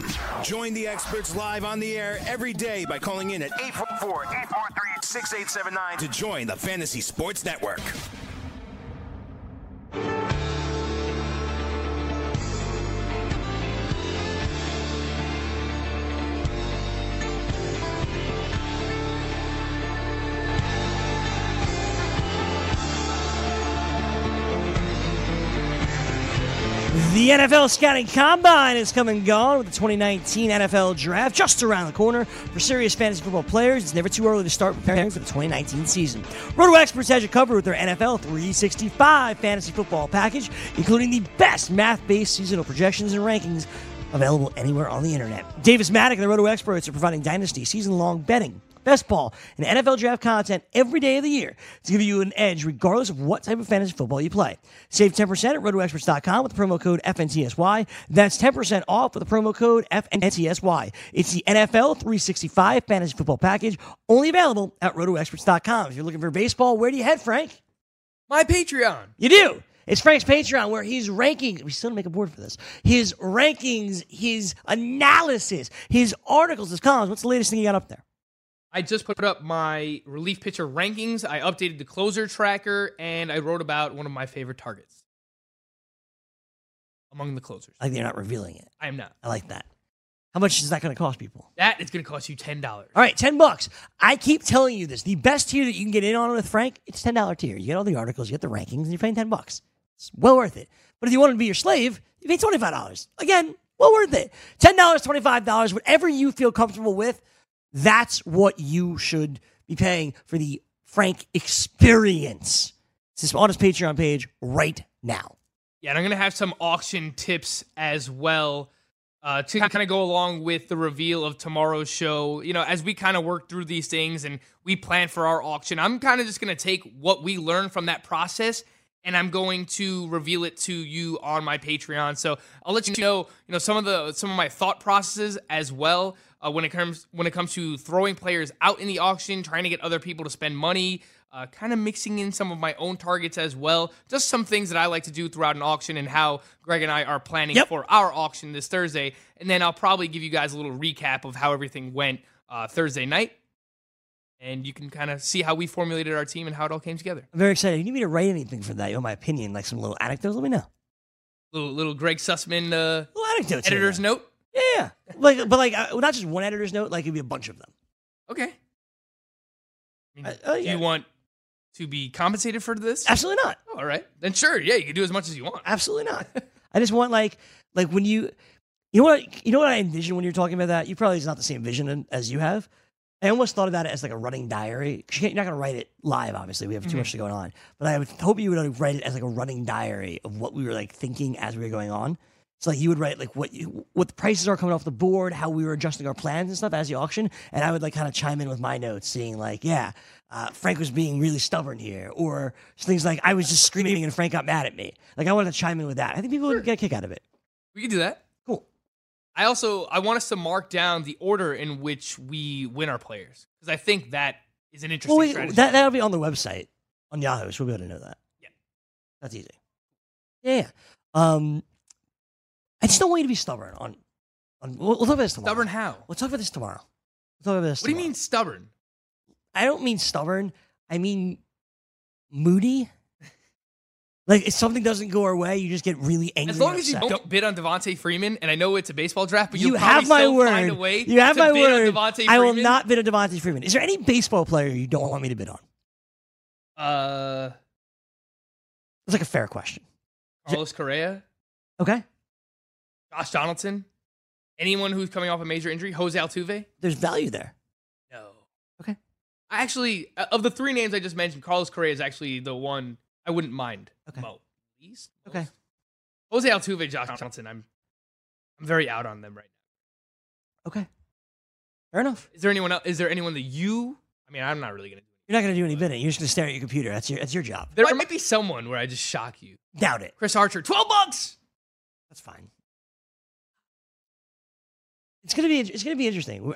Join the experts live on the air every day by calling in at 844-843-6879 to join the Fantasy Sports Network. The NFL Scouting Combine is come and gone with the 2019 NFL Draft just around the corner. For serious fantasy football players, it's never too early to start preparing for the 2019 season. RotoExperts has you covered with their NFL 365 fantasy football package, including the best math-based seasonal projections and rankings available anywhere on the internet. Davis Mattek and the RotoExperts are providing dynasty season-long betting, best ball, and NFL draft content every day of the year to give you an edge regardless of what type of fantasy football you play. Save 10% at RotoExperts.com with the promo code FNTSY. That's 10% off with the promo code FNTSY. It's the NFL 365 Fantasy Football Package, only available at RotoExperts.com. If you're looking for baseball, where do you head, Frank? My Patreon. You do? It's Frank's Patreon where he's ranking, we still don't make a board for this, his rankings, his analysis, his articles, his columns. What's the latest thing you got up there? I just put up my relief pitcher rankings. I updated the closer tracker, and I wrote about one of my favorite targets among the closers. I think you're not revealing it. I am not. I like that. How much is that going to cost people? That is going to cost you $10. All right, $10. I keep telling you this. The best tier that you can get in on with Frank, it's $10 tier. You get all the articles, you get the rankings, and you're paying $10. It's well worth it. But if you want to be your slave, you pay $25. Again, well worth it. $10, $25, whatever you feel comfortable with. That's what you should be paying for the Frank experience. It's just on his Patreon page right now. Yeah, and I'm going to have some auction tips as well to kind of go along with the reveal of tomorrow's show. You know, as we kind of work through these things and we plan for our auction, I'm kind of just going to take what we learned from that process and I'm going to reveal it to you on my Patreon. So I'll let you know some of my thought processes as well. When it comes to throwing players out in the auction, trying to get other people to spend money, kind of mixing in some of my own targets as well. Just some things that I like to do throughout an auction and how Greg and I are planning for our auction this Thursday. And then I'll probably give you guys a little recap of how everything went Thursday night. And you can kind of see how we formulated our team and how it all came together. I'm very excited. If you need me to write anything for that, you know, my opinion, like some little anecdotes, let me know. Little Greg Sussman editor's note. Yeah, but not just one editor's note. Like, it'd be a bunch of them. Okay. Do you want to be compensated for this? Absolutely not. Oh, all right, then sure. Yeah, you can do as much as you want. Absolutely not. I just want like when you know what I envision when you're talking about that. You probably it's not the same vision as you have. I almost thought about it as like a running diary. You're not going to write it live, obviously. We have too much to go on. But I would hope you would write it as like a running diary of what we were like thinking as we were going on. So like you would write like what the prices are coming off the board, how we were adjusting our plans and stuff as the auction, and I would like kind of chime in with my notes, seeing like, Frank was being really stubborn here, or things like I was just screaming and Frank got mad at me. Like I wanted to chime in with that. I think people would get a kick out of it. We can do that. Cool. I want us to mark down the order in which we win our players because I think that is an interesting strategy. That'll be on the website on Yahoo, so we'll be able to know that. Yeah, that's easy. Yeah. I just don't want you to be stubborn. We'll talk about this tomorrow. Stubborn how? We'll talk about this tomorrow. What do you mean stubborn? I don't mean stubborn. I mean moody. Like, if something doesn't go our way, you just get really angry. As long as you don't bid on Devontae Freeman, and I know it's a baseball draft, but you'll probably still find a way to bid on Devontae Freeman. I will not bid on Devontae Freeman. Is there any baseball player you don't want me to bid on? That's like a fair question. Carlos Correa? Okay. Josh Donaldson, anyone who's coming off a major injury, Jose Altuve. There's value there. No. Okay. I actually, of the three names I just mentioned, Carlos Correa is actually the one I wouldn't mind. Okay. Okay. Jose Altuve, Josh Donaldson, I'm very out on them right now. Okay. Fair enough. Is there anyone else? Is there anyone that you? I mean, I'm not really gonna. You're not gonna do any bidding. You're just gonna stare at your computer. That's your job. There might be someone where I just shock you. Doubt it. Chris Archer, $12. That's fine. It's gonna be interesting.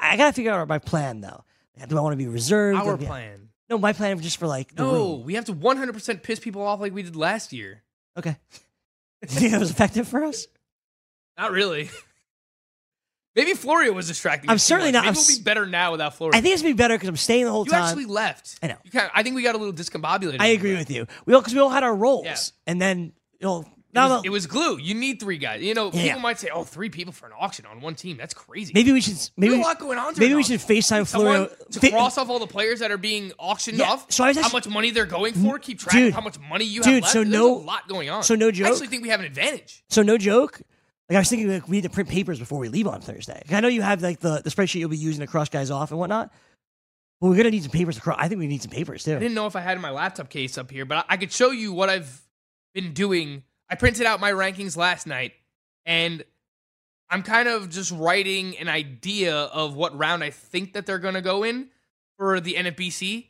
I gotta figure out my plan though. Do I want to be reserved? Our plan. No, my plan just for like. No, we have to 100% piss people off like we did last year. Okay. Do you think that was effective for us? Not really. Maybe Florio was distracting. I'm certainly not. Maybe we'll be better now without Florio. I think it's gonna be better because I'm staying the whole time. You actually left. I know. I think we got a little discombobulated. I agree with you. We all had our roles, and then It was glue. You need three guys. You know, people might say, "Oh, three people for an auction on one team. That's crazy." Maybe we should. Maybe a lot going on. Maybe we should FaceTime Florio to cross off all the players that are being auctioned off. So I was actually, how much money they're going for? Keep track of how much money you have left. So there's a lot going on. So no joke. I actually think we have an advantage. So no joke. Like I was thinking, like we need to print papers before we leave on Thursday. Like, I know you have like the spreadsheet you'll be using to cross guys off and whatnot. Well, we're gonna need some papers. I think we need some papers too. I didn't know if I had my laptop case up here, but I could show you what I've been doing. I printed out my rankings last night, and I'm kind of just writing an idea of what round I think that they're gonna go in for the NFBC.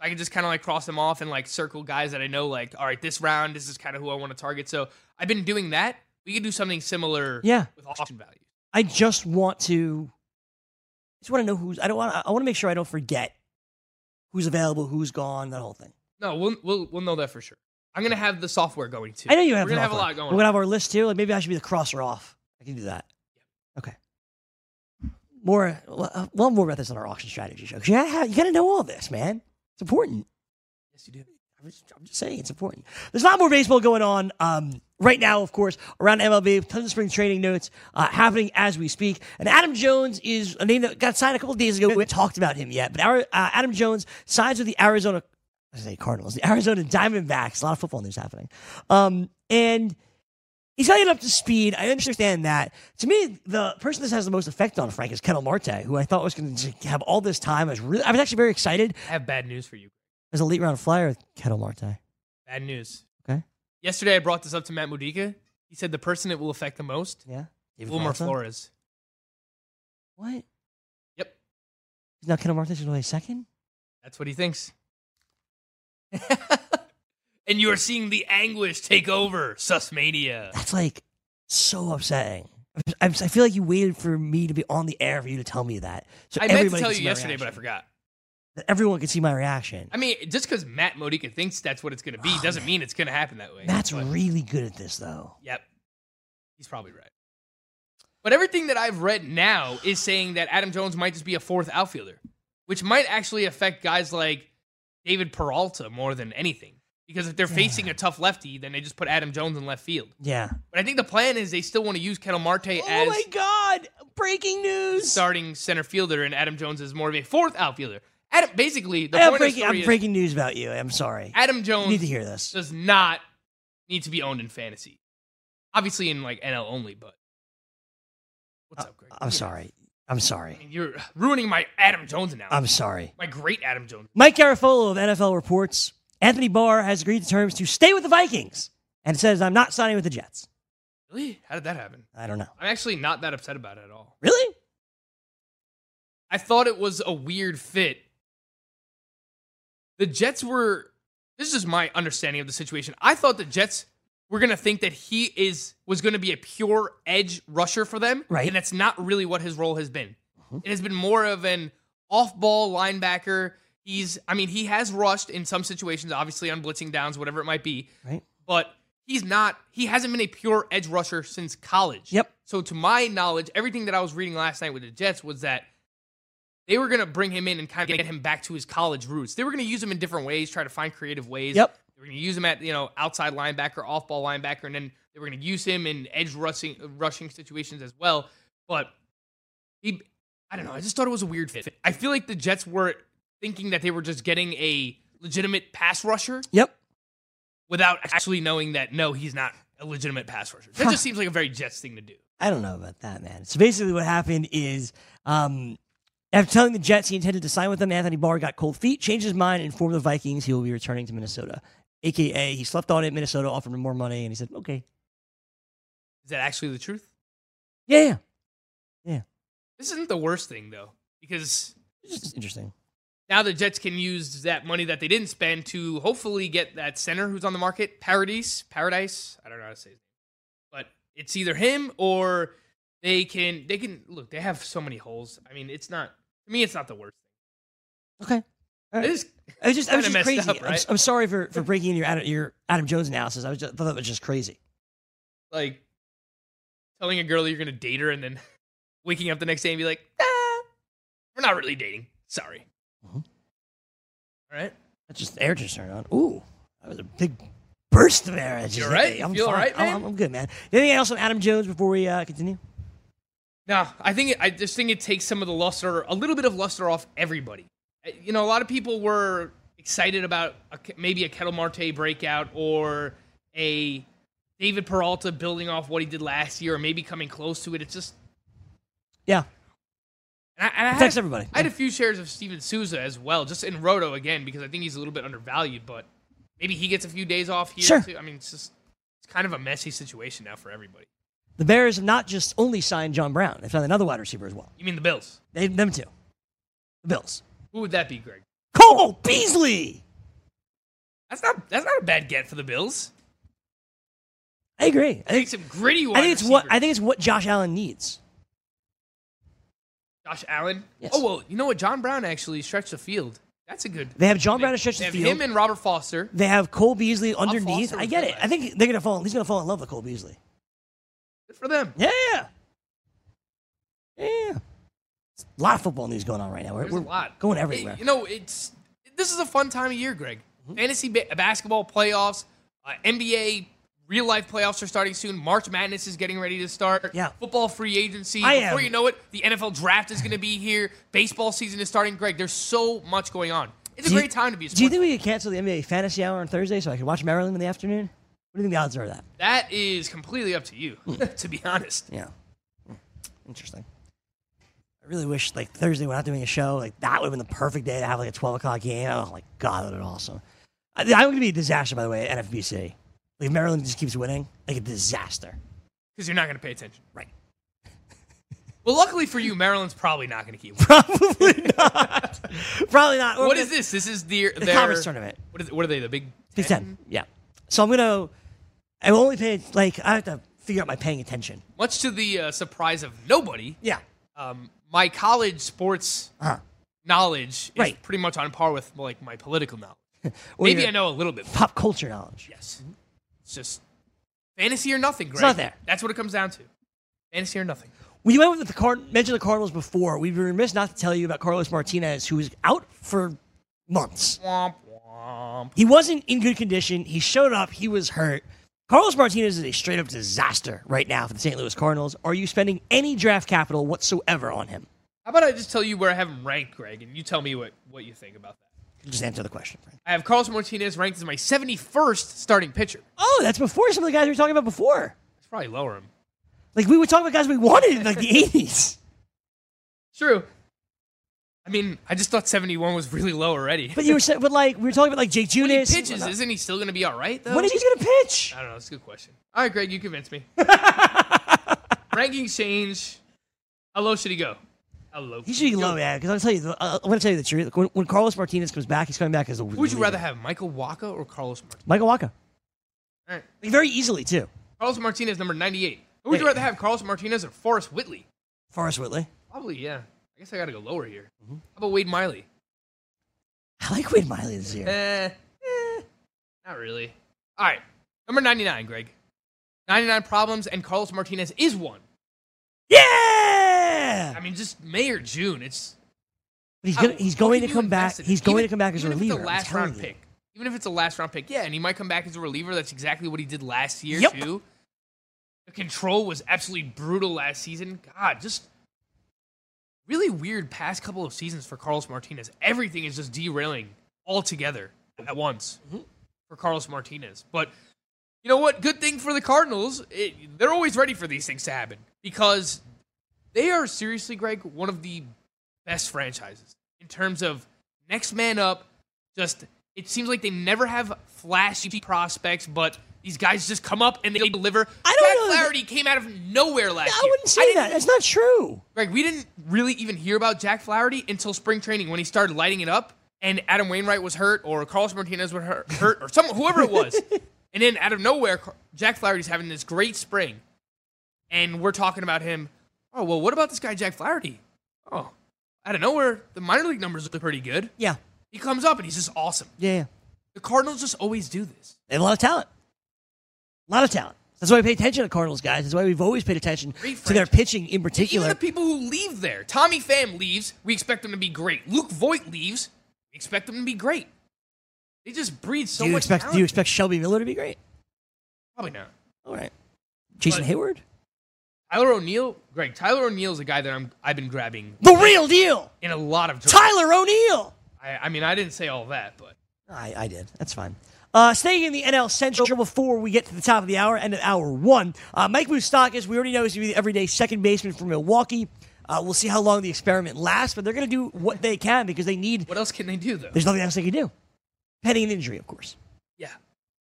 I can just kind of like cross them off and like circle guys that I know. Like, all right, this round, this is kind of who I want to target. So I've been doing that. We could do something similar. Yeah. With auction value. I just want to know who's. I want to make sure I don't forget who's available, who's gone, that whole thing. No, we'll know that for sure. I'm gonna have the software going too. I know you have. We're gonna have a lot going. We're gonna have our list too. Like maybe I should be the crosser off. I can do that. Yeah. Okay. Well, more about this on our auction strategy show. You gotta know all this, man. It's important. Yes, you do. I'm just saying it's important. There's a lot more baseball going on right now, of course, around MLB. Tons of spring training notes happening as we speak. And Adam Jones is a name that got signed a couple of days ago. We haven't talked about him yet, but Adam Jones signs with the Arizona Diamondbacks. A lot of football news happening. And he's got to get up to speed. I understand that. To me, the person this has the most effect on, Frank, is Ketel Marte, who I thought was going to have all this time. I was actually very excited. I have bad news for you. There's a late round flyer with Ketel Marte. Bad news. Okay. Yesterday, I brought this up to Matt Modica. He said the person it will affect the most, Wilmer Flores. What? Yep. Now Ketel Marte is only second? That's what he thinks. And you are seeing the anguish take over Sussmania. That's like so upsetting. I feel like you waited for me to be on the air for you to tell me that. So I meant to tell you yesterday, but I forgot. That everyone could see my reaction. I mean, just because Matt Modica thinks that's what it's going to be doesn't mean it's going to happen that way. Matt's really good at this, though. Yep. He's probably right. But everything that I've read now is saying that Adam Jones might just be a fourth outfielder, which might actually affect guys like David Peralta more than anything. Because if they're facing a tough lefty, then they just put Adam Jones in left field. Yeah. But I think the plan is they still want to use Ketel Marte as... Oh, my God! Breaking news! ...starting center fielder, and Adam Jones is more of a fourth outfielder. Adam, basically, the point of the story is... I'm breaking news about you. I'm sorry. Adam Jones... You need to hear this. ...does not need to be owned in fantasy. Obviously in, like, NL only, but... What's up, Greg? I'm sorry. I mean, you're ruining my Adam Jones analogy. I'm sorry. My great Adam Jones. Mike Garafolo of NFL reports Anthony Barr has agreed to terms to stay with the Vikings and says, I'm not signing with the Jets. Really? How did that happen? I don't know. I'm actually not that upset about it at all. Really? I thought it was a weird fit. The Jets were... This is just my understanding of the situation. I thought the Jets... We're going to think that he was going to be a pure edge rusher for them. Right. And that's not really what his role has been. Mm-hmm. It has been more of an off-ball linebacker. He has rushed in some situations, obviously on blitzing downs, whatever it might be. Right. But he hasn't been a pure edge rusher since college. Yep. So to my knowledge, everything that I was reading last night with the Jets was that they were going to bring him in and kind of get him back to his college roots. They were going to use him in different ways, try to find creative ways. Yep. They were going to use him at, outside linebacker, off-ball linebacker, and then they were going to use him in edge rushing situations as well. But I don't know. I just thought it was a weird fit. I feel like the Jets were thinking that they were just getting a legitimate pass rusher. Yep. Without actually knowing that, no, he's not a legitimate pass rusher. That just seems like a very Jets thing to do. I don't know about that, man. So basically what happened is... After telling the Jets he intended to sign with them, Anthony Barr got cold feet, changed his mind, and informed the Vikings he will be returning to Minnesota. AKA, he slept on it. Minnesota offered him more money, and he said, okay. Is that actually the truth? Yeah. This isn't the worst thing, though, because... It's just interesting. Now the Jets can use that money that they didn't spend to hopefully get that center who's on the market, Paradise. I don't know how to say it. But it's either him or... They can look. They have so many holes. I mean, it's not. To me, it's not the worst thing. Okay. All right. I was just crazy. Up, right? I'm sorry for breaking your Adam Jones analysis. I thought that was just crazy. Like telling a girl that you're gonna date her and then waking up the next day and be like, we're not really dating. Sorry. Mm-hmm. All right. That's just the air just turned on. Ooh, that was a big burst of marriage. You all right? I'm fine. Right, man? I'm good, man. Anything else on Adam Jones before we continue? No, I just think it takes some of the luster, a little bit of luster off everybody. You know, a lot of people were excited about maybe a Ketel Marte breakout or a David Peralta building off what he did last year or maybe coming close to it. It's just... Yeah. And I had a few shares of Steven Souza as well, just in Roto again, because I think he's a little bit undervalued, but maybe he gets a few days off here too. I mean, it's kind of a messy situation now for everybody. The Bears have not just only signed John Brown. They found another wide receiver as well. You mean the Bills? Them too. The Bills. Who would that be, Greg? Cole Beasley! That's not a bad get for the Bills. I agree. I think it's what Josh Allen needs. Josh Allen? Yes. Oh, well, you know what? John Brown actually stretched the field. That's a good... They have John Brown to stretch the field. They have him and Robert Foster. They have Cole Beasley underneath. I get it. I think he's going to fall in love with Cole Beasley. Good for them. Yeah. A lot of football news going on right now. There's a lot going everywhere. This is a fun time of year, Greg. Mm-hmm. Fantasy basketball playoffs, NBA real life playoffs are starting soon. March Madness is getting ready to start. Yeah. Football free agency. Before you know it, the NFL draft is going to be here. Baseball season is starting. Greg, there's so much going on. It's a great time to be a sports fan. Do you think we could cancel the NBA Fantasy Hour on Thursday so I could watch Maryland in the afternoon? What do you think the odds are of that? That is completely up to you, to be honest. Yeah. Interesting. I really wish, Thursday we're not doing a show. That would have been the perfect day to have, a 12 o'clock game. Oh, my God, that would have been awesome. I'm going to be a disaster, by the way, at NFBC. If Maryland just keeps winning, a disaster. Because you're not going to pay attention. Right. Well, luckily for you, Maryland's probably not going to keep winning. Probably not. What is this? This is their conference tournament. What are they, the Big Ten? Big Ten, yeah. So I'm going to... I will only pay... I have to figure out my paying attention. Much to the surprise of nobody. Yeah. My college sports knowledge is pretty much on par with, my political knowledge. Maybe I know a little bit more. Pop culture knowledge. Yes. Mm-hmm. It's just fantasy or nothing, Greg. It's not there. That's what it comes down to. Fantasy or nothing. We went with mentioned the Cardinals before. We'd be remiss not to tell you about Carlos Martinez, who is out for months. Womp, womp. He wasn't in good condition. He showed up. He was hurt. Carlos Martinez is a straight-up disaster right now for the St. Louis Cardinals. Are you spending any draft capital whatsoever on him? How about I just tell you where I have him ranked, Greg, and you tell me what you think about that. Just answer the question, Frank. I have Carlos Martinez ranked as my 71st starting pitcher. Oh, that's before some of the guys we were talking about before. That's probably lower him. We were talking about guys we wanted in, the 80s. True. I mean, I just thought 71 was really low already. But you were saying, we were talking about Jake Junis. He pitches, isn't he still going to be all right though? When is he going to pitch? I don't know. That's a good question. All right, Greg, you convinced me. Rankings change. How low should he go? He should be low, man. Because I want to tell you the truth. When Carlos Martinez comes back, he's coming back as a. Would you rather have Michael Wacha or Carlos Martinez? Michael Wacha. All right. Very easily too. Carlos Martinez, number 98. Who would you rather have, Carlos Martinez or Forrest Whitley? Forrest Whitley. Probably, yeah. I guess I got to go lower here. Mm-hmm. How about Wade Miley? I like Wade Miley this year. Not really. All right. Number 99, Greg. 99 problems, and Carlos Martinez is one. Yeah! I mean, just May or June. He's going to come back. He's going to come back as a reliever. Even if it's a last-round pick. Yeah, and he might come back as a reliever. That's exactly what he did last year, too. The control was absolutely brutal last season. God, just... Really weird past couple of seasons for Carlos Martinez. Everything is just derailing altogether at once for Carlos Martinez. But you know what? Good thing for the Cardinals. They're always ready for these things to happen because they are seriously, Greg, one of the best franchises in terms of next man up. Just it seems like they never have flashy prospects, but these guys just come up and they deliver. Jack Flaherty came out of nowhere last year. I wouldn't say that. That's not true. Greg, we didn't really even hear about Jack Flaherty until spring training when he started lighting it up and Adam Wainwright was hurt or Carlos Martinez was hurt or someone, whoever it was. And then out of nowhere, Jack Flaherty's having this great spring. And we're talking about him. Oh, well, what about this guy, Jack Flaherty? Oh, out of nowhere, the minor league numbers look pretty good. Yeah. He comes up and he's just awesome. Yeah. The Cardinals just always do this. They have a lot of talent. That's why we pay attention to Cardinals, guys. That's why we've always paid attention to their pitching in particular. Even the people who leave there. Tommy Pham leaves. We expect them to be great. Luke Voigt leaves. We expect them to be great. He just breeds so much talent. Do you expect Shelby Miller to be great? Probably not. All right. Jason Hayward? Tyler O'Neill? Greg, Tyler O'Neill's a guy that I've been grabbing. The real deal! In a lot of... Tyler O'Neill! I mean, I didn't say all that, but... I did. That's fine. Staying in the NL Central before we get to the top of the hour, end of hour one, Mike Moustakas, we already know he's going to be the everyday second baseman for Milwaukee. We'll see how long the experiment lasts, but they're going to do what they can because they need... What else can they do, though? There's nothing else they can do. Pending an injury, of course. Yeah.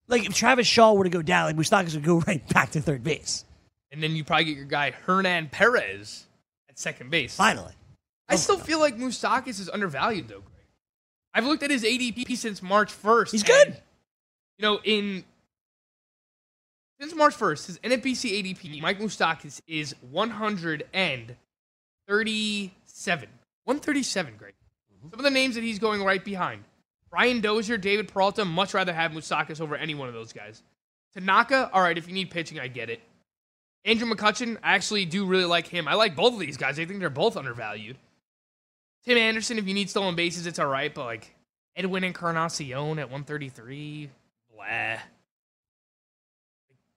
Like, if Travis Shaw were to go down, like, Moustakas would go right back to third base. And then you probably get your guy Hernan Perez at second base. Finally. I still feel like Moustakas is undervalued, though, Greg. I've looked at his ADP since March 1st. He's good. You know, since March 1st, his NFBC ADP, Mike Moustakas, is 137. 137, Greg. Some of the names that he's going right behind. Brian Dozier, David Peralta, much rather have Moustakas over any one of those guys. Tanaka, all right, if you need pitching, I get it. Andrew McCutchen, I actually do really like him. I like both of these guys. I think they're both undervalued. Tim Anderson, if you need stolen bases, it's all right, but like Edwin Encarnacion at 133, blah.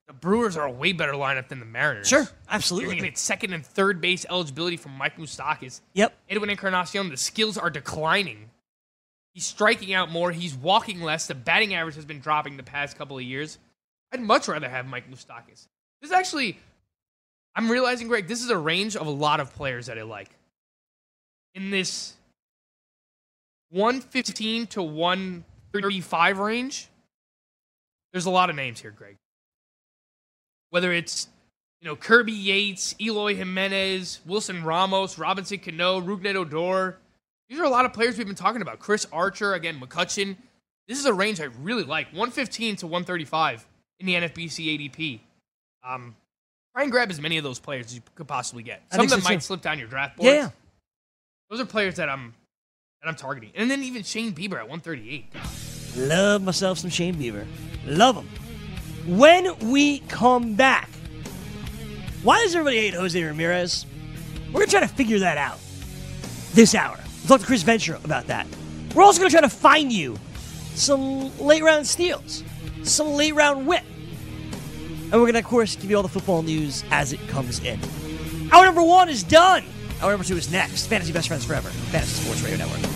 The Brewers are a way better lineup than the Mariners. Sure, absolutely. You're going to get second and third base eligibility from Mike Moustakas. Yep. Edwin Encarnacion, the skills are declining. He's striking out more. He's walking less. The batting average has been dropping the past couple of years. I'd much rather have Mike Moustakas. This is actually, I'm realizing, Greg, this is a range of a lot of players that I like. In this 115 to 135 range, there's a lot of names here, Greg. Whether it's, you know, Kirby Yates, Eloy Jimenez, Wilson Ramos, Robinson Cano, Rougned Odor. These are a lot of players we've been talking about. Chris Archer, again, McCutchen. This is a range I really like. 115 to 135 in the NFBC ADP. Try and grab as many of those players as you could possibly get. Some of them might slip down your draft boards. Yeah. Those are players that I'm targeting. And then even Shane Bieber at 138. Love myself some Shane Bieber. Love him. When we come back, why does everybody hate Jose Ramirez? We're going to try to figure that out this hour. We'll talk to Chris Ventura about that. We're also going to try to find you some late-round steals, some late-round whip. And we're going to, of course, give you all the football news as it comes in. Hour number one is done. Hour number two is next. Fantasy Best Friends Forever. Fantasy Sports Radio Network.